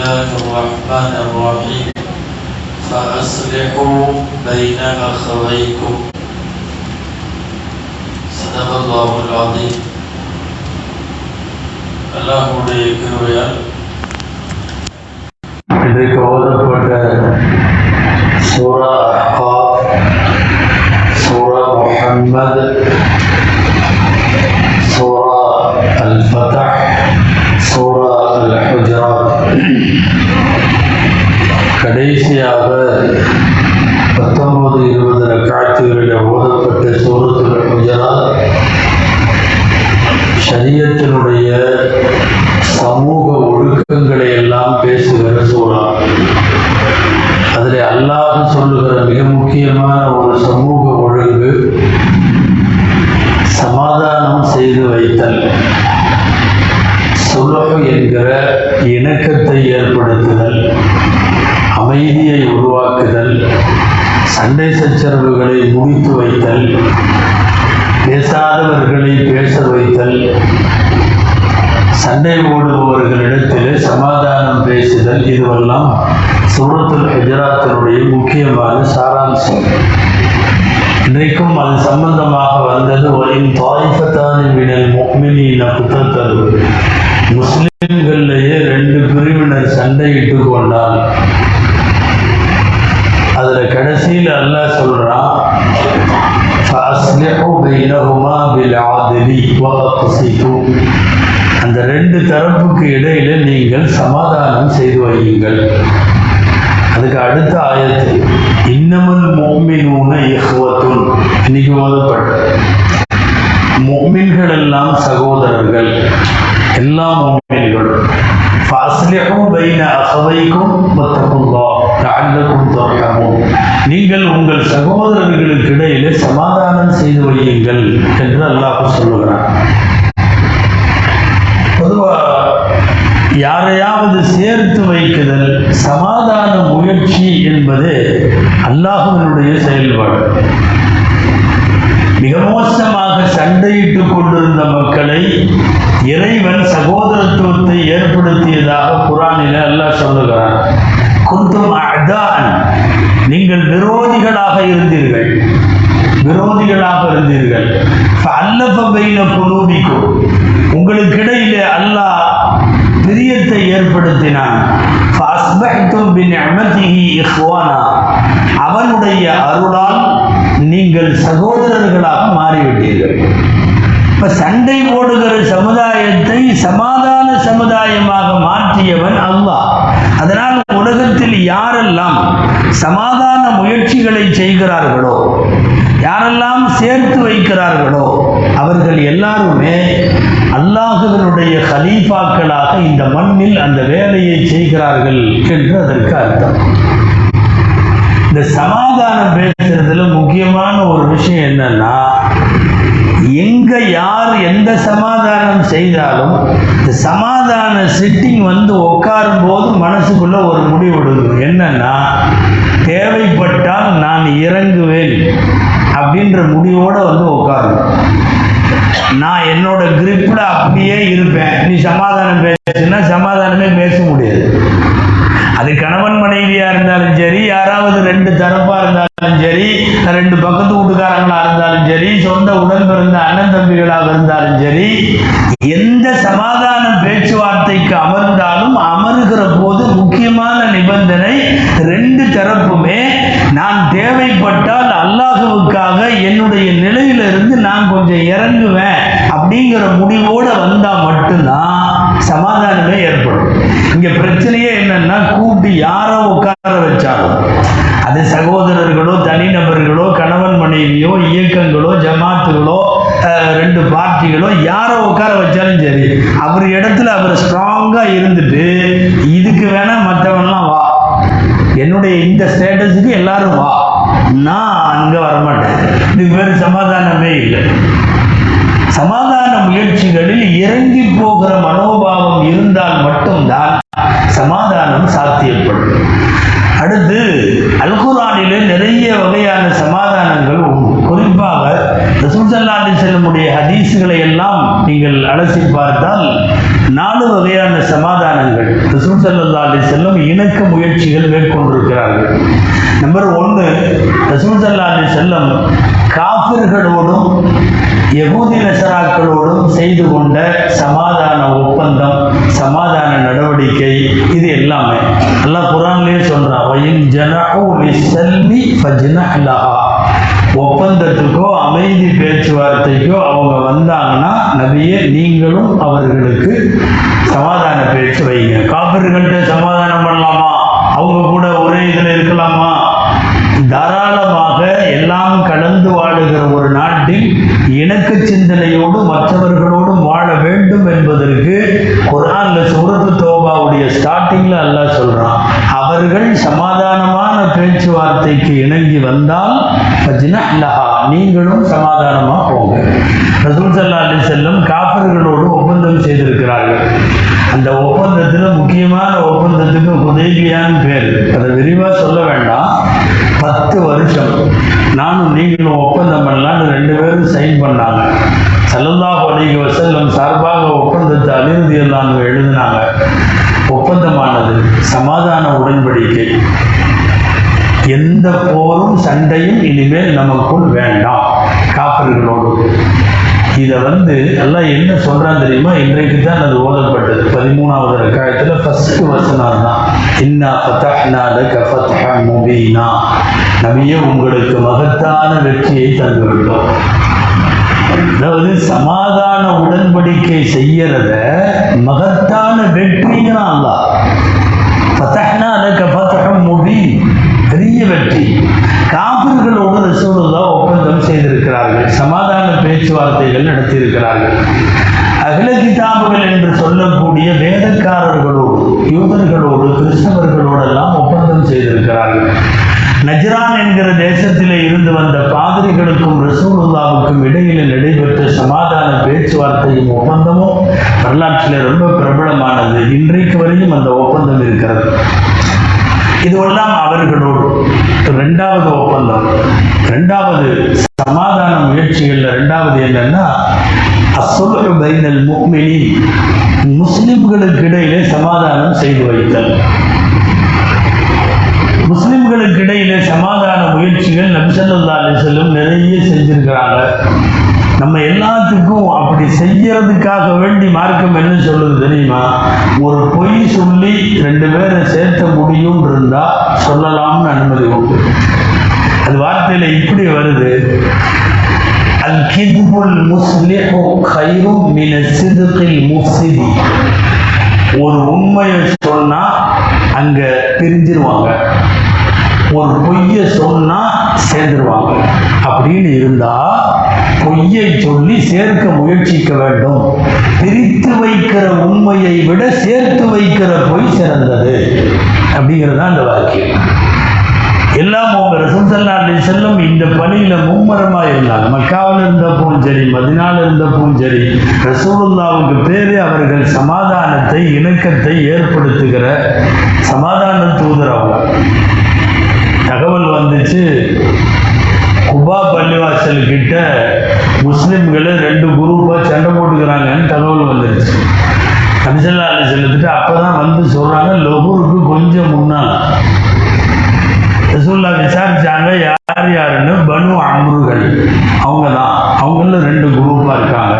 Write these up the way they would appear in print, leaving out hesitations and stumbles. الله الرحمن الرحيم فأصلحوا بين أخويكم صدق الله العظيم. அல்லாஹ்வுடைய கிருபையால் இன்றைக்கு ஓதப்பட்ட சூரா அஹ்காஃப், சூரா முஹம்மது, சூரா அல்-ஃபத்ஹ், சூரா அல்-ஹுஜராத், கடைசியாக 19-20 ரக்அத்துகளில் ஓதப்பட்ட சூரத்துல் ஹுஜராத் ஷரியத்தினுடைய சமூக ஒழுக்கங்களை எல்லாம் பேசுகிற சூரா. அதில் அல்லாஹ் சொல்லுகிற மிக முக்கியமான ஒரு சமூக ஒழுங்கு சமாதானம் செய்து வைத்தல், சுலஹ் என்கிற இணக்கத்தை ஏற்படுத்துதல், அமைதியை உருவாக்குதல், சண்டை சச்சரவுகளை முடித்து வைத்தல், பேசாதவர்களை பேச வைத்தல், சண்டை ஓடுபவர்களிடத்திலே சமாதானம் பேசுதல், இதுவெல்லாம் சூரத்துல் ஹுஜராத்தினுடைய முக்கியமான சாராம்சம். இன்றைக்கும் அது சம்பந்தமாக வந்தது, வலின் தாயிஃபத்தான் மினல் முஃமினீன குத்தலு, முஸ்லிம்களிலேயே ரெண்டு பிரிவினர் சண்டையிட்டு கொண்டால் அதுல கடைசியில் அல்லாஹ் சொல்றான் فَأَصْلِحُوا بَيْنَهُمَا بِالْعَدْلِ وَأَقْسِطُوا, அந்த ரெண்டு தரப்புக்கு இடையில நீங்கள் சமாதானம் செய்து வையுங்கள். அதுக்கு அடுத்த ஆயத்து இன்னமல் முஃமினூன இஹ்வத்துன், இன்னைக்கு ஓதப்பட்ட முஃமின்கள் எல்லாம் சகோதரர்கள், எல்லா முஃமின்களும். فَأَصْلِحُوا بَيْنَ أَخَوَيْكُمْ وَاتَّقُوا اللَّهَ لَعَلَّكُمْ تُرْحَمُونَ, நீங்கள் உங்கள் சகோதரர்களுக்கு இடையிலே சமாதானம் செய்து வையுங்கள் என்று அல்லாஹ் சொல்லுகிறான். பொதுவாக யாரையாவது சேர்த்து வைக்குதல், சமாதான முயற்சி என்பது அல்லாஹ்வினுடைய செயல்பாடு. மிக மோசமாக சண்டையிட்டு கொண்டிருந்த மக்களை இறைவன் சகோதரத்துவத்தை ஏற்படுத்தியதாக குர்ஆனிலே அல்லாஹ் சொல்லுகிறான். குன்தும் அஅ்தான், நீங்கள் விரோதிகளாக இருந்தீர்கள், விரோதிகளாக இருந்தீர்கள். ஃபஅல்லஃப பைன குலூபிக்கும், உங்களுக்கிடையிலே அல்லாஹ் பிரியத்தை ஏற்படுத்தினான். ஃபஅஸ்பஹ்தும் பிநிஅமதிஹி இஹ்வானா, அவனுடைய அருளால் நீங்கள் சகோதரர்களாக மாறிவிட்டீர்கள். இப்ப சண்டை போடுகிற சமுதாயத்தை சமாதான சமுதாயமாக மாற்றியவன் அல்லாஹ். அதனால் உலகத்தில் யாரெல்லாம் சமாதான முயற்சிகளை செய்கிறார்களோ, யாரெல்லாம் சேர்த்து வைக்கிறார்களோ, அவர்கள் எல்லாருமே அல்லாஹ்வினுடைய கலீஃபாக்களாக இந்த மண்ணில் அந்த வேலையை செய்கிறார்கள் என்று அதற்கு அர்த்தம். இந்த சமாதானம் பேசுறதுல முக்கியமான ஒரு விஷயம் என்னன்னா, எங்க யார் எந்த சமாதானம் செய்தாலும் இந்த சமாதான செட்டிங் வந்து உட்காரும் போது மனசுக்குள்ள ஒரு முடிவெடுக்கும், என்னன்னா தேவைப்பட்டால் நான் இறங்குவேன் அப்படின்ற முடிவோட வந்து உட்காரும். நான் என்னோட கிரிப்ல அப்படியே இருப்பேன். நீ சமாதானம் பேசுனா சமாதானமே பேச முடியாது. அது கணவன் மனைவியா இருந்தாலும் சரி, யாராவது ரெண்டு தரப்பா இருந்தாலும் சரி, ரெண்டு பக்கத்து வீட்டுக்காரங்களா இருந்தாலும் சரி, சொந்த உடன் பிறந்த அண்ணன் தம்பிகளாக இருந்தாலும் சரி, எந்த சமாதான பேச்சுவார்த்தைக்கு அமர்ந்தாலும் அமருகிற போது முக்கியமான நிபந்தனை ரெண்டு தரப்புமே நான் தேவைப்பட்டால் அல்லாஹ்வுக்காக என்னுடைய நிலையிலிருந்து நான் கொஞ்சம் இறங்குவேன் அப்படிங்கிற முடிவோட வந்தா மட்டும்தான் சமாதானமே ஏற்படும். இங்க பிரச்சனையே என்னன்னா, கூப்பிட்டு யாரோ உட்கார வச்சாலும், அது சகோதரர்களோ, தனிநபர்களோ, கணவன் மனைவியோ, இயக்கங்களோ, ஜமாத்துகளோ, ரெண்டு பார்ட்டிகளோ, யாரோ உட்கார வச்சாலும் சரி, அவர் இடத்துல அவர் ஸ்ட்ராங்கா இருந்துட்டு இதுக்கு வேணா மற்றவன்லாம் வா, என்னுடைய இந்த ஸ்டேட்டஸுக்கு எல்லாரும் வா, நான் அங்க வரமாட்டேன், இதுக்கு வேற சமாதானமே இல்லை. சமாதான முயற்சிகளில் இறங்கி போகிற மனோபாவம் இருந்தால் மட்டும்தான் சமாதானம் சாத்தியப்படும். அடுத்து அல்குரானிலே நிறைய வகையான சமாதானங்கள் உண்டு. குறிப்பாக ரசூல் ஸல்லல்லாஹு அலைஹி வஸல்லம் ஹதீஸ்களை எல்லாம் நீங்கள் அலசி பார்த்தால் 4 வகையான சமாதானங்கள் ரசூல் ஸல்லல்லாஹு அலைஹி வஸல்லம் இணக்க முயற்சிகள் மேற்கொண்டிருக்கிறார்கள். நம்பர் ஒன்று, ரசூல் ஸல்லல்லாஹு அலைஹி வஸல்லம் காஃபிர்களோடும் யகூதி நஸராக்களோடும் செய்து கொண்ட சமாதான ஒப்பந்தம், சமாதான நடவடிக்கை, இது எல்லாமே அல்லாஹ் குர்ஆனிலே சொல்றான். வயின் ஜனஹு லிஸ்ஸல்மி ஃபஜ்னஹ் லஹா. ஒப்பந்தத்துக்கோ அமைதி பேச்சுவார்த்தைக்கோ அவங்க வந்தாங்கன்னா நபியே நீங்களும் அவர்களுக்கு சமாதான பேச்சு வைங்க. காஃபிர்கள்ட்ட சமாதானம் பண்ணலாமா? அவங்க கூட ஒரே இதில் இருக்கலாமா? தாராளமாக எல்லாம் கலந்து வாழுகிற ஒரு நாட்டில் இணக்க சிந்தனையோடு மற்றவர்களோடும் வாழ வேண்டும் என்பதற்கு குர்ஆன்ல சூரத்து தௌபாவுடைய ஸ்டார்டிங்ல அல்லாஹ் சொல்றான், அவர்கள் சமாதானமான பேச்சுவார்த்தைக்கு இணங்கி வந்தால் நீங்களும் சமாதானமா போங்க. ரசூல் ஸல்லல்லாஹு அலைஹி வஸல்லம் காஃபிர்களோடு ஒப்பந்தம் செய்திருக்கிறார்கள். அந்த ஒப்பந்தத்தில் முக்கியமான ஒப்பந்தத்துக்கு ஹுதைபியான்னு பேர். அதை விரிவாக சொல்ல வேண்டாம். 10 வருஷம் நானும் நீங்களும் ஒப்பந்தம் பண்ணலான்னு 2 பேரும் சைன் பண்ணாங்க. ஸல்லல்லாஹு அலைஹி வஸல்லம் சார்பாக ஒப்பந்தத்தை அலிரதி அல்லாஹ் எழுதினாங்க. ஒப்பந்தமானது சமாதான உடன்படிக்கை. எந்த போரும் சண்டையும் இனிமேல் நமக்குள் வேண்டாம் காஃபிர்களோடு. இதை எல்லாம் என்ன சொல்றான்னு தெரியுமா? இன்றைக்கு தான் அது ஓதப்பட்டது 13வது ரக்அத்துல ஃபர்ஸ்ட் வசனம் தான். இன்னா ஃபதஹ்னா லக ஃபத்ஹன் முபீனா. நபியே உங்களுக்கு மகத்தான வெற்றியை தந்துவிட்டோம். அதாவது சமாதான உடன்படிக்கை செய்யறத மகத்தான வெற்றிங்கிறான் அல்லாஹ். ஃபதஹ்னா லக ஃபத்ஹன் முபீன், பெரிய வெற்றி. காஃபிர்களோடு ரசூலுல்லாஹ் ஒப்பந்தம் செய்திருக்கிறார்கள், சமாதான பேச்சுவார்த்தைகள் நடத்தியிருக்கிறார்கள். அகில கிதாபுகள் என்று சொல்லக்கூடிய வேதக்காரர்களோடு, யூதர்களோடு, கிறிஸ்தவர்களோடு எல்லாம் ஒப்பந்தம் செய்திருக்கிறார்கள். நஜ்ரான் என்கிற தேசத்திலே இருந்து வந்த பாதிரிகளுக்கும் ரசூலுல்லாவுக்கும் இடையில நடைபெற்ற சமாதான பேச்சுவார்த்தையும் ஒப்பந்தமும் வரலாற்றிலே ரொம்ப பிரபலமானது. இன்றைக்கு வரையும் அந்த ஒப்பந்தம் இருக்கிறது. இதுவெல்லாம் அவர்களோடு. 2வது ஒப்பந்தம், 2வது சமாதான முயற்சிகள்ல 2வது என்னன்னா அஸ்ஸுல்ஹு பைனல் முஃமினீன். முஸ்லிம்களுக்கு இடையிலே சமாதானம் செய்து வைத்தல். முஸ்லிம்களுக்கு இடையிலே சமாதான முயற்சிகள் நபி ஸல்லல்லாஹு அலைஹி வஸல்லம் நிறைய செஞ்சிருக்கிறாங்க. நம்ம எல்லாத்துக்கும் அப்படி செய்யறதுக்காக வேண்டி மார்க்கம் என்ன சொல்லுது தெரியுமா? ஒரு பொய் சொல்லி 2 பேரை சேர்த்த முடியும் இருந்தா சொல்லலாம்னு அனுமதி உண்டு. அது வார்த்தையில இப்படி வருது, அல் கிதுபுல் முஸ்லிஹு கைரும் மினஸ் சிதுகில் முஃஸிதி. ஒரு உண்மையை சொன்னா அங்க பிரிஞ்சிருவாங்க, ஒரு பொய்யை சொன்னா சேர்ந்துருவாங்க. அப்படின்னு இருந்தா பொய்யை சொல்லி சேர்க்க முயற்சிக்க வேண்டும். பிரித்து வைக்கிற உண்மையை விட சேர்த்து வைக்கிற பொய் சிறந்தது அப்படிங்கிறது அந்த வாக்கியம். எல்லாம் அவங்க ரசூல் ஸல்லல்லாஹு அலைஹி வஸல்லம் இந்த பணியில மும்மரமா இருந்தாங்க. மக்காவில் இருந்தப்பவும் சரி, மதினாவில் இருந்தப்பவும் சரி, ரசூலுல்லாவுக்கு பேரே அவர்கள் சமாதானத்தை, இணக்கத்தை ஏற்படுத்துகிற சமாதான தூதர். தகவல் வந்துச்சு, குபா பள்ளிவாசல் கிட்ட முஸ்லிம்களை 2 குரூப்பா சண்டை போட்டுக்கிறாங்கன்னு தகவல் வந்துருச்சு. நபி ஸல்லல்லாஹு அலைஹி வஸல்லத்துக்கு அப்பதான் வந்து சொல்றாங்க, லஹூருக்கு கொஞ்சம் முன்னால் ரசூலுல்லாஹ் விசாரிச்சாங்க, யார் யாருன்னு. பனு அம்ருகள் அவங்க தான். அவங்களும் 2 குரூப்பா இருக்காங்க,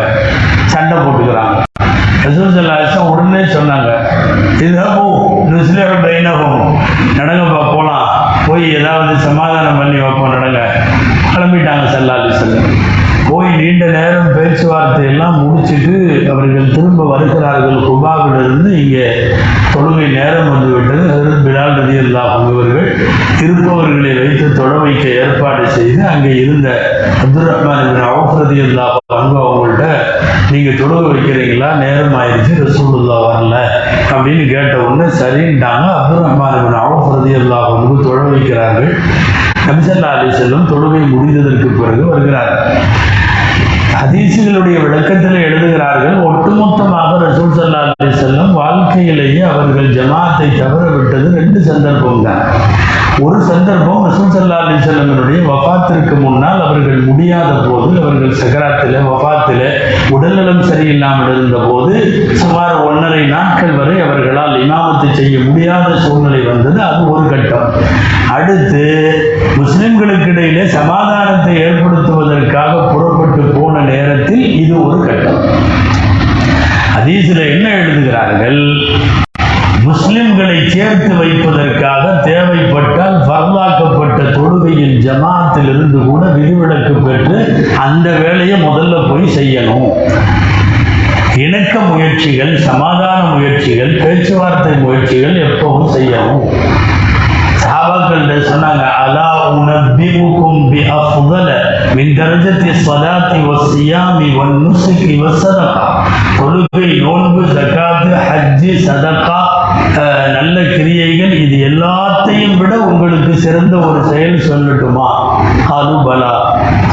சண்டை போட்டுக்கிறாங்க. ரசூலுல்லாஹ் ஸல்லல்லாஹு அலைஹி வஸல்லம் உடனே சொன்னாங்க, நடங்கப்பா போலாம், போய் ஏதாவது சமாதானம் பண்ணி வைப்போம், நடங்க. கிளம்பிட்டாங்க ஸல்லல்லாஹு அலைஹி வஸல்லம். போய் நீண்ட நேரம் பேச்சுவார்த்தையெல்லாம் முடிச்சுட்டு அவர்கள் திரும்ப வருகிறார்கள். குபாவிலிருந்து இங்கே தொழுகை நேரம் வந்துவிட்டது. ஹஜ்ரத் பிலால் ரலியல்லாஹு அன்ஹு அவர்கள் இருப்பவர்களை வைத்து தொழ வைக்க ஏற்பாடு செய்து அங்கே இருந்த அப்துர் ரஹ்மான் இப்னு அவுஃப் ரலியல்லாஹு அன்ஹு அவங்கள்ட்ட, நீங்கள் தொழுகை வைக்கிறீங்களா, நேரம் ஆயிடுச்சு, ரசூலுல்லாஹ் வரல அப்படின்னு கேட்ட உடனே சரின்ட்டாங்க. அப்துர் ரஹ்மான் இப்னு அவுஃப் ரலியல்லாஹு அன்ஹு தொழ வைக்கிறார்கள். நபி ஸல்லல்லாஹு அலைஹி வஸல்லம் தொழுகை முடிந்ததற்கு பிறகு வருகிறார். ஹதீஸுகளுடைய விளக்கத்தில் எழுதுகிறார்கள், ஒட்டுமொத்தமாக ரசூல் ஸல்லல்லாஹு அலைஹி வஸல்லம் வாழ்க்கையிலேயே அவர்கள் ஜமாத்தை தவற விட்டது 2 சந்தர்ப்பம் தான். ஒரு சந்தர்ப்பம் ரசூல் ஸல்லல்லாஹு அலைஹி வஸல்லமனுடைய வஃபாத்திற்கு முன்னால் அவர்கள் முடியாத போது, அவர்கள் சகராத்திலே வஃபாத்திலே உடல்நலம் சரியில்லாமல் இருந்த போது சுமார் 1.5 நாட்கள் வரை அவர்களால் இமாமத்து செய்ய முடியாத சூழ்நிலை வந்தது. அது ஒரு கட்டம். அடுத்து முஸ்லிம்களுக்கு இடையிலே சமாதானத்தை ஏற்படுத்துவதற்காக புறப்பட்டு போன நேரத்தில் இது ஒரு கட்டம். ஹதீஸில் என்ன எழுதுகிறார்கள், முஸ்லிம்களை சேர்த்து வைப்பதற்காக தேவைப்பட்டால் பரவாக்கப்பட்ட தொழுகையின் ஜமாத்தில் இருந்து கூட விதிவிலக்கு பெற்று அந்த வேலையை முதல்ல போய் செய்யணும். இணக்க முயற்சிகள், சமாதான முயற்சிகள், பேச்சுவார்த்தை முயற்சிகள் எப்பவும் செய்யணும். சஹாபாக்கள் சொன்னாங்க, அலா உனபிஉகும் பிஅஃதல மின் தரஜத்தி ஸலாத்தி வஸ்ஸியாமி வன்னுஸ்கி வஸ்ஸதகா. தொழுகை, நோன்பு, ஜகாத், ஹஜ்ஜி, சதகா, நல்ல கிரியைகள், இது எல்லாத்தையும் விட உங்களுக்கு சிறந்த ஒரு செயல் சொல்லட்டுமா? அலுபலா,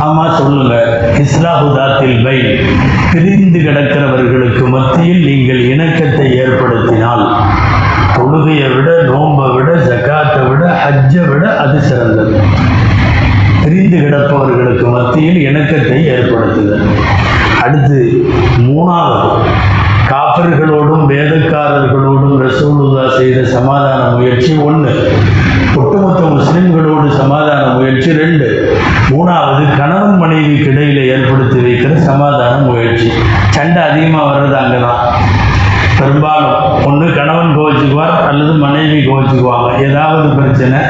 ஆமா சொல்லுங்க. இஸ்லாஹுதாத்தில் பை, பிரிந்து கிடக்கிறவர்களுக்கு மத்தியில் நீங்கள் இணக்கத்தை ஏற்படுத்தினால் தொழுகையை விட, நோம்பை விட, ஜக்காத்தை விட, ஹஜ்ஜை விட அது சிறந்தது. பிரிந்து கிடப்பவர்களுக்கு மத்தியில் இணக்கத்தை ஏற்படுத்துதல். அடுத்து மூணாவது, காஃபிர்களோடும் வேதக்காரர்களோடும் ரசூலுல்லாஹ் செய்த சமாதான முயற்சி 1, ஒட்டுமொத்த முஸ்லிம்களோடு சமாதான முயற்சி 2, மூணாவது கணவன் மனைவிக்கு இடையில ஏற்படுத்தி வைக்கிற சமாதான முயற்சி. சண்டை அதிகமாக வர்றது அங்கே தான். பெரும்பாலும் ஒன்று கணவன் கோவிச்சுக்குவார் அல்லது மனைவி கோவிச்சுக்குவாங்க, ஏதாவது பிரச்சனை.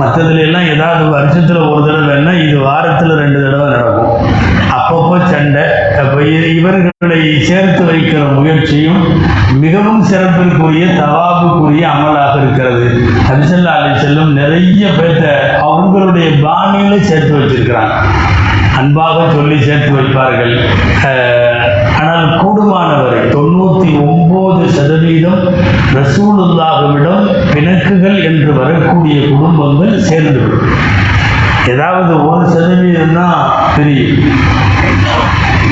மற்றதுல எல்லாம் ஏதாவது வருஷத்தில் ஒரு தடவை என்ன, இது வாரத்தில் 2 தடவை நடக்கும். அப்பப்போ சண்டை. இவர்களை சேர்த்து வைக்கிற முயற்சியும் மிகவும் சிறப்பிற்குரிய தவாபுக்குரிய அமலாக இருக்கிறது. ஹதீஸுல் அலிசல்லும் நிறைய பேர்த்த அவங்களுடைய பாணியில சேர்த்து வச்சிருக்கிறாங்க. அன்பாக சொல்லி சேர்த்து வைப்பார்கள். ஆனால் கூடுமானவரை 99% ரசூலுல்லாஹ்விடம் பிணக்குகள் என்று வரக்கூடிய குடும்பங்கள் சேர்ந்துவிடும். ஏதாவது 1% தான் தெரியும்.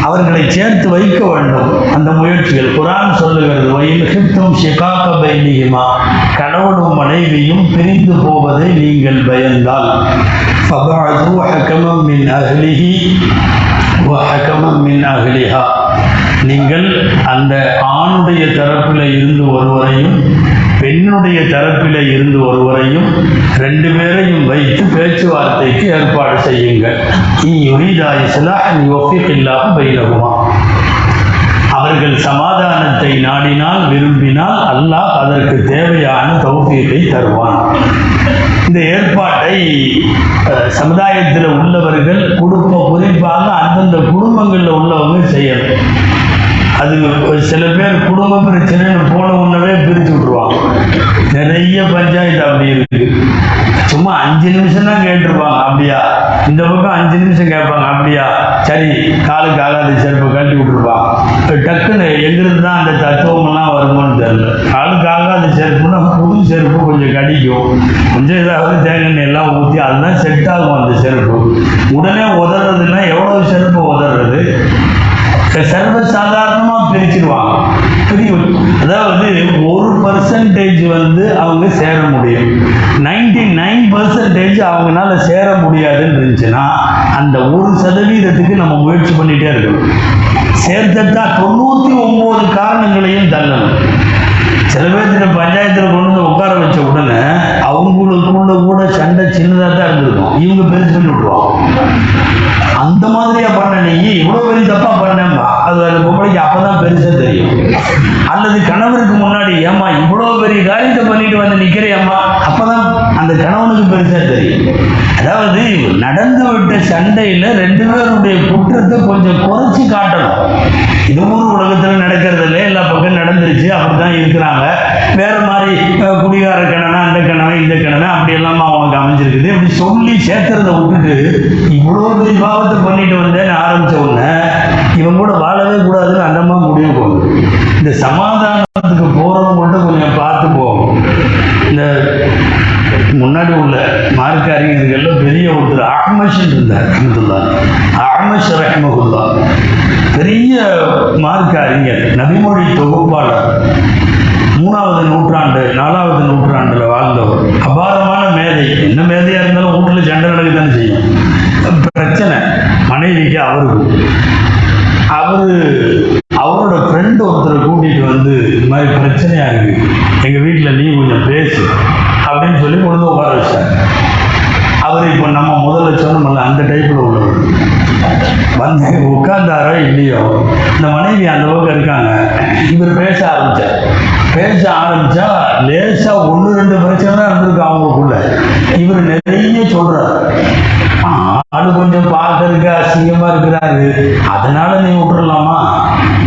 அவர்களை சேர்த்து வைக்க வேண்டும். அந்த முயற்சிகள் குர்ஆன் சொல்லுகிறது, வயல்கித்தும் ஷிகாக பைனிஹிமா, கணவனும் மனைவியும் பிரிந்து போவதை நீங்கள் பயந்தால் ஃபபஅது ஹகமம் மின் அஹ்லிஹி வ ஹகமம் மின் அஹ்லிஹா, நீங்கள் அந்த ஆணுடைய தரப்பில் இருந்து ஒருவரையும் பெண்ணுடைய தரப்பில் இருந்து ஒருவரையும் 2 பேரையும் வைத்து பேச்சுவார்த்தைக்கு ஏற்பாடு செய்யுங்கள். அவர்கள் சமாதானத்தை நாடினால், விரும்பினால் அல்லாஹ் அதற்கு தேவையான தௌஃபீகை தருவான். இந்த ஏற்பாட்டை சமுதாயத்தில் உள்ளவர்கள், குடும்பம் குறிப்பாக அந்தந்த குடும்பங்களில் உள்ளவங்க செய்யணும். அது சில பேர் குடும்ப பிரச்சனைன்னு போன உடனே பிரித்து விட்டுருவாங்க. நிறைய பஞ்சாயத்து அப்படி இருக்கு. சும்மா 5 நிமிஷம் தான் கேட்டுருப்பாங்க. அப்படியா? இந்த பக்கம் 5 நிமிஷம் கேட்பாங்க. அப்படியா? சரி, காலுக்கு ஆகாத செருப்பை கட்டி விட்டுருப்பாங்க. டக்குன்னு எங்கிருந்து தான் அந்த தத்துவமெல்லாம் வருமானு தெரியல. காலுக்கு ஆகாத செருப்புன்னா புது செருப்பு கொஞ்சம் கடிக்கும், கொஞ்சம் இதாவது தேங்காய் எல்லாம் ஊற்றி அதுதான் செட் ஆகும். அந்த செருப்பு உடனே உதறதுன்னா எவ்வளோ செருப்பு உதறது? சர்வசாதாரணமா பிரிச்சிருவாங்க. அதாவது 1% அவங்க சேர முடியும், 99% அவங்களால சேர முடியாதுன்னு இருந்துச்சுன்னா அந்த 1%க்கு நம்ம முயற்சி பண்ணிட்டே இருக்கணும். சேர்த்தா 99 காரணங்களையும் தள்ளணும். சில பேர் பஞ்சாயத்தில் கொண்டு வந்து உட்கார வச்ச உடனே அவங்களுக்குள்ள கூட சண்டை சின்னதாக தான் இருந்திருக்கும், இவங்க பெருசு பண்ணி விட்டுருவாங்க. அந்த மாதிரியா பண்ண, நீ இவ்வளோ பெரிய தப்பா பண்ணா, அது அந்த பொம்பளைக்கு அப்பதான் பெருசா தெரியும். அல்லது கணவனுக்கு முன்னாடி, ஏமா இவ்வளோ பெரிய காரியத்தை பண்ணிட்டு வந்து நிற்கிறேம்மா, அப்பதான் அந்த கணவனுக்கு பெருசா தெரியும். அதாவது நடந்து விட்ட சண்டையில 2 பேருடைய குற்றத்தை கொஞ்சம் குறைச்சி காட்டணும். இது ஊர் உலகத்தில் நடக்கிறது இல்லை, எல்லா பக்கம் நடந்துருச்சு, அப்படிதான் இருக்கிறாங்க. வேற மாதிரி குடிகார கணனா, அந்த கணனா, இந்த கணனா, அப்படி எல்லாமே அவங்களுக்கு அமைஞ்சிருக்குது. இப்படி சொல்லி சேர்க்கறத விட்டுட்டு இவ்வளோ விவாகத்தை பண்ணிட்டு வந்தேன்னு ஆரம்பிச்ச உடனே இவன் கூட வாழவே கூடாதுன்னு அந்தமா முடிவு போகுது. இந்த சமாதானத்துக்கு போறவங்கள்ட்ட கொஞ்சம் பார்த்து போகும். இந்த முன்னாடி உள்ள மார்க்க அறிஞர்கள பெரிய ஒருத்தர் அஹ்மஷ் இருந்தார். அஹ்மஷ் ரஹ்மஹுல்லாஹ் பெரிய மார்க்க அறிஞர், நபிமொழி தொகுப்பாளர், 3வது நூற்றாண்டு 4வது நூற்றாண்டுல வாழ்ந்தவர், அபாரமான மேதை. அவரு அவரோட ஃப்ரெண்டு ஒருத்தரை கூட்டிகிட்டு வந்து இந்த மாதிரி பிரச்சனையாக இருக்குது, எங்கள் வீட்டில் நீ கொஞ்சம் பேசு அப்படின்னு சொல்லி கொண்டு உட்கார வச்சாங்க. அவர் இப்போ நம்ம முதல்ல சொன்னோம்ல அந்த டைப்பில் உள்ளவர் வந்து உட்கார்ந்தாரோ இல்லையோ, இந்த மனைவி அந்த அளவுக்கு இருக்காங்க. இவர் பேச ஆரம்பித்தா லேசாக ஒன்று ரெண்டு பிரச்சனை தான் இருந்திருக்கு அவங்களுக்குள்ள. இவர் நிறைய சொல்கிறார், அது கொஞ்சம் பார்க்கறதுக்கு அசிங்கமாக இருக்கிறாரு, அதனால நீ விட்டுடலாமா,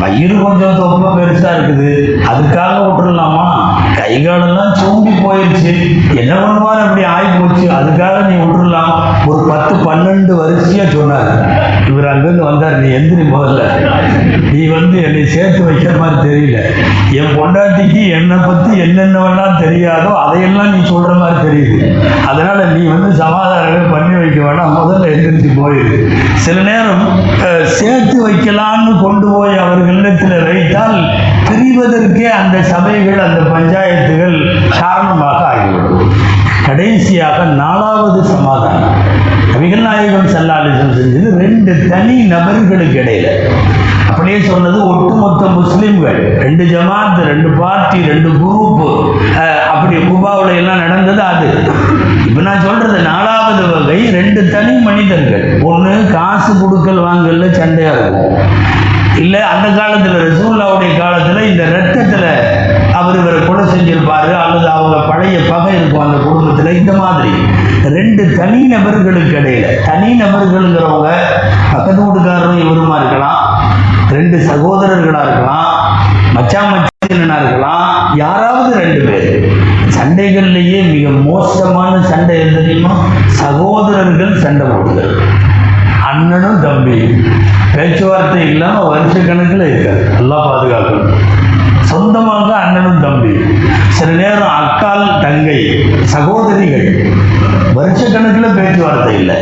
வயிறு கொஞ்சம் தொப்பை பெருசாக இருக்குது அதுக்காக விட்டுடலாமா, கைகாலெல்லாம் சூம்பி போயிடுச்சு என்ன பண்ணுவான்னு அப்படி ஆகிப்போச்சு அதுக்காக நீ விட்டுடலாம். ஒரு 10-12 வரிசையாக சொன்னார். இவர் அங்கேருந்து வந்தார், நீ எந்திரி முதல்ல, நீ வந்து என்னை சேர்த்து வைக்கிற மாதிரி தெரியல, என் பொண்டாட்டிக்கு என்னை பற்றி என்னென்னவெல்லாம் தெரியாதோ அதையெல்லாம் நீ சொல்கிற மாதிரி தெரியுது, அதனால் நீ வந்து சமாதானமே பண்ணி வைக்க வேண்டாம், முதல்ல எந்திரிச்சு போயிடுது. சில நேரம் சேர்த்து வைக்கலான்னு கொண்டு போய் அவர்களிடத்தில் வைத்தால் பிரிவதற்கே அந்த சபைகள் அந்த பஞ்சாயத்துகள் காரணமாக ஆகிவிடும். கடைசியாக 4வது சமாதானம் நபிகள் நாயகம் ஸல்லல்லாஹு அலைஹி வஸல்லம் செஞ்சது, 2 தனி நபர்களுக்கு இடையில. அப்படியே சொன்னது ஒட்டுமொத்த முஸ்லிம்கள், 2 ஜமாத், 2 பார்ட்டி, 2 குரூப்பு, அப்படி குபாவுல எல்லாம் நடந்தது. அது இப்போ நான் சொல்றது 4வது வகை, 2 தனி மனிதர்கள். ஒன்று காசு கொடுக்கல் வாங்கல சண்டையாக இருக்கும். இல்லை அந்த காலத்தில் ரசூலுல்லாஹ்வுடைய காலத்தில் இந்த ரத்தத்தில் அவர் இவரை கொலை செஞ்சிருப்பாரு அல்லது அவங்க பழைய பகை இருக்கும் அந்த குடும்பத்தில். இந்த மாதிரி 2 தனிநபர்களுக்கு இடையில, தனிநபர்கள்ங்கிறவங்க பக்கத்து வீட்டுக்காரரும் இவருமா இருக்கலாம், 2 சகோதரர்களாக இருக்கலாம், மச்சான் மச்சினா இருக்கலாம், யாராவது 2 பேர். சண்டைகள்லேயே மிக மோசமான சண்டை எது தெரியுமா? சகோதரர்கள் சண்டை போடுதல். அண்ணனும் தம்பி பேச்சுவார்த்தை இல்லாமல் வருஷ கணக்கில் இருக்காது, நல்லா பாதுகாக்கணும். சொந்தமாக அண்ணனும் தம்பி, சில நேரம் அக்கால் தங்கை சகோதரிகள் வருஷ கணக்கில் பேச்சுவார்த்தை இல்லை,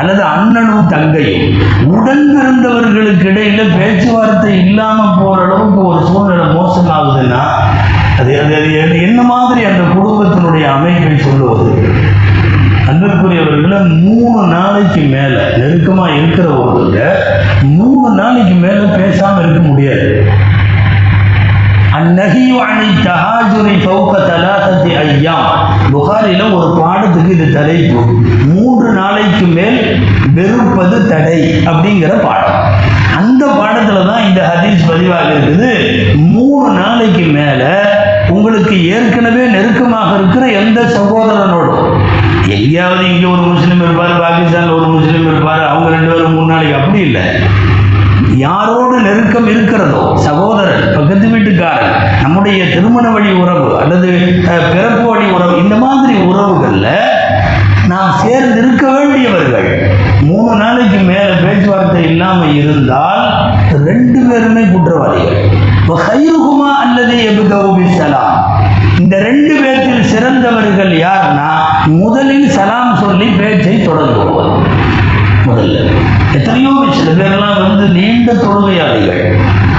அல்லது அண்ணனும் தங்கையும் உடன் பிறந்தவர்களுக்கு இடையில பேச்சுவார்த்தை இல்லாமல் போகிற அளவுக்கு ஒரு சூழ்நிலை மோசம் ஆகுதுன்னா அது அது என்ன மாதிரி அந்த குடும்பத்தினுடைய அமைப்பை சொல்லுவது. அன்பிற்குரியவர்களை 3 நாளைக்கு மேலே நெருக்கமாக இருக்கிறவங்க 3 நாளைக்கு மேலே பேசாமல் இருக்க முடியாது. புகாரில ஒரு பாடத்துக்கு இது தலைப்பு, 3 நாளைக்கு மேல் வெறுப்பது தடை அப்படிங்கிற பாடம். அந்த பாடத்துல தான் இந்த ஹதீஸ் பதிவாக இருக்குது. 3 நாளைக்கு மேல உங்களுக்கு ஏற்கனவே நெருக்கமாக இருக்கிற எந்த சகோதரனோடும், எங்கேயாவது இங்கே ஒரு முஸ்லீம் இருப்பார், பாகிஸ்தானில் ஒரு முஸ்லீம் இருப்பார், அவங்க 2 பேரும் 3 நாளைக்கு அப்படி இல்லை, யாரோடு நெருக்கம் இருக்கிறதோ, சகோதரன், பக்கத்து வீட்டுக்காரன், நம்முடைய திருமண வழி உறவு அல்லது பிறப்பு வழி உறவு, இந்த மாதிரி உறவுகளில் நாம் சேர்ந்து இருக்க வேண்டியவர்கள் 3 நாளைக்கு மேலே பேச்சுவார்த்தை இல்லாமல் இருந்தால் 2 பேருமே குற்றவாளிகள். ஹைருகுமா அல்லது எபுதவு பிஸ்ஸலாம், இந்த 2 பேரில் சிறந்தவர்கள் யார்னா முதலில் சலாம் சொல்லி பேச்சை தொடங்குவார். முதல்ல எத்தனையோ சில பேர்லாம் வந்து நீண்ட தொழுகையாளிகள்,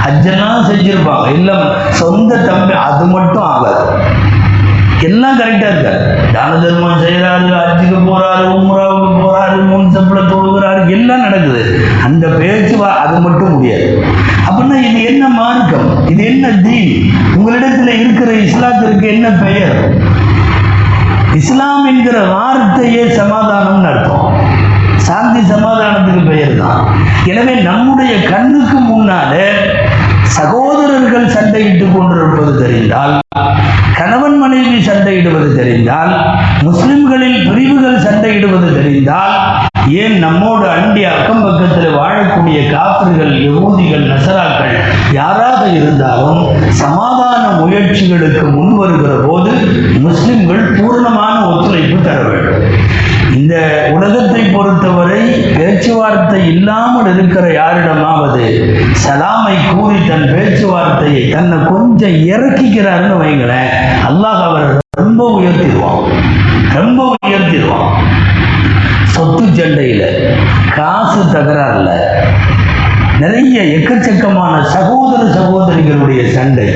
ஹஜ்ஜெல்லாம் செஞ்சிருப்பாங்க, இல்லை சொந்த தம்பி அது மட்டும் ஆகாது, எல்லாம் கரெக்டாக இருக்காரு, தான தர்மம் செய்கிறாரு, ஹஜ்ஜுக்கு போகிறாரு, உம்ராவுக்கு போகிறாரு, முன்சப்பில் தொழுகிறாரு, எல்லாம் நடக்குது, அந்த பேச்சு அது மட்டும் முடியாது. அப்படின்னா இது என்ன மார்க்கம், இது என்ன தீன், உங்களிடத்தில் இருக்கிற இஸ்லாத்திற்கு என்ன பெயர்? இஸ்லாம் என்கிற வார்த்தையே சமாதானம்னு அர்த்தம், சாந்தி சமாதானத்துக்கு பெயர் தான். எனவே நம்முடைய கண்ணுக்கு முன்னாலே சகோதரர்கள் சண்டையிட்டுக் கொண்டிருப்பது தெரிந்தால், கணவன் மனைவி சண்டையிடுவது தெரிந்தால், முஸ்லிம்களில் பிரிவுகள் சண்டையிடுவது தெரிந்தால், ஏன் நம்மோடு அண்டி அக்கம் பக்கத்தில் வாழக்கூடிய காஃபிர்கள், யகூதிகள், நசராக்கள் யாராக இருந்தாலும் சமாதான முயற்சிகளுக்கு முன் வருகிற போது முஸ்லிம்கள் பூர்ணமான ஒத்துழைப்பு தர வேண்டும். இந்த உலகத்தை பொறுத்தவரை பேச்சுவார்த்தை இல்லாமல் இருக்கிற யாரிடமாவது சலாமை கூறி தன் பேச்சுவார்த்தையை தன்னை கொஞ்சம் இறக்கிக்கிறாருன்னு வைங்களேன், அல்லாஹ் அவர் ரொம்ப உயர்த்திடுவான். சொத்து சண்டையில், காசு தகராறுல, நிறைய எக்கச்சக்கமான சகோதர சகோதரிகளுடைய சண்டை,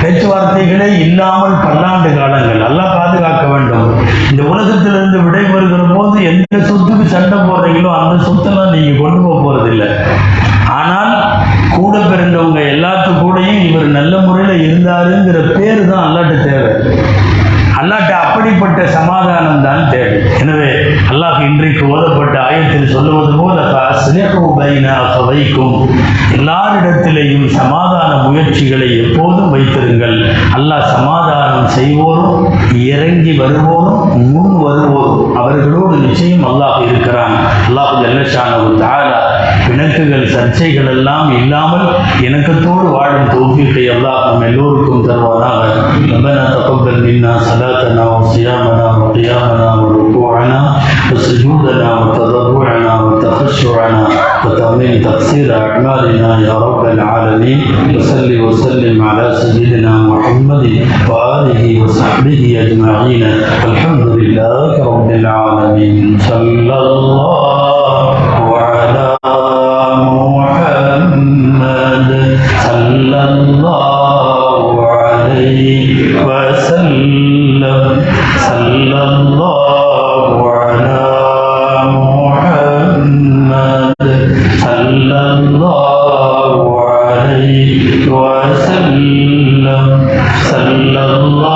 பேச்சுவார்த்தைகளே இல்லாமல் பல்லாண்டு காலங்கள். நல்லா பாதுகாக்க வேண்டும். இந்த உலகத்திலிருந்து விடைபெறுகிற போது எந்த சொத்துக்கு சண்டை போடுறீங்களோ அந்த சொத்தெல்லாம் நீங்கள் கொண்டு போக போகிறதில்லை. ஆனால் அப்படிப்பட்ட சமாதானம் தான் தேவை. எனவே அல்லாஹ் இன்றைக்கு ஓதப்பட்ட ஆயத்தில் சொல்லுவது போல எல்லாரிடத்திலேயும் சமாதான முயற்சிகளை எப்போதும் வைத்திருங்கள். அல்லாஹ் சமாதானம் செய்வோரும் இறங்கி வருவோரும் முன் வருவோரும் அவர்களோடு நிச்சயம் அல்லாஹ் இருக்கிறான். அல்லாஹ் ஜல்லஷானஹு தஆலா பிணக்குகள் சர்ச்சைகள் எல்லாம் இல்லாமல் இணக்கத்தோடு வாழும் தௌஃபீகை அல்லாஹ் நம் எல்லோருக்கும் தருவானாக. ரப்பனா தகப்பல் மின்னா ஸலாத்தனா வ ஸியாமனா வ கியாமனா வ ருக்கூஅனா வ சுஜூதனா வ ததர்ருஅனா வ தஃஷுஅனா வ தம்லீல் தஃஸீர அஅமாலினா யா ரப்பல் ஆலமீன். ஸல்லி வ ஸல்லிம் அலா சய்யிதினா முஹம்மதின் வ ஆலிஹி வ ஸஹ்பிஹி அஜ்மஈன். அல்ஹம்துலில்லாஹி ரப்பில் ஆலமீன். ஸல்லல்லாஹு அலைஹி sallallahu